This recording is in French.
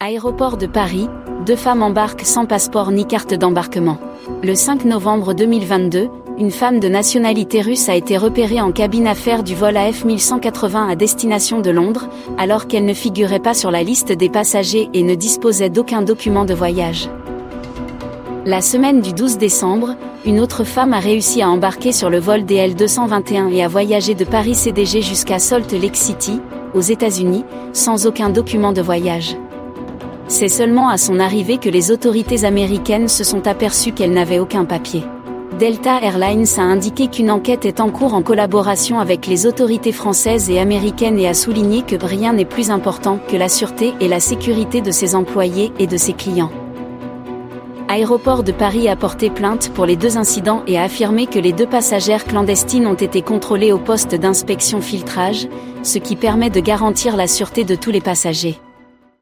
Aéroport de Paris, deux femmes embarquent sans passeport ni carte d'embarquement. Le 5 novembre 2022, une femme de nationalité russe a été repérée en cabine affaires du vol AF 1180 à destination de Londres, alors qu'elle ne figurait pas sur la liste des passagers et ne disposait d'aucun document de voyage. La semaine du 12 décembre, une autre femme a réussi à embarquer sur le vol DL-221 et à voyager de Paris CDG jusqu'à Salt Lake City, aux États-Unis, sans aucun document de voyage. C'est seulement à son arrivée que les autorités américaines se sont aperçues qu'elle n'avait aucun papier. Delta Airlines a indiqué qu'une enquête est en cours en collaboration avec les autorités françaises et américaines et a souligné que rien n'est plus important que la sûreté et la sécurité de ses employés et de ses clients. Aéroport de Paris a porté plainte pour les deux incidents et a affirmé que les deux passagères clandestines ont été contrôlées au poste d'inspection filtrage, ce qui permet de garantir la sûreté de tous les passagers.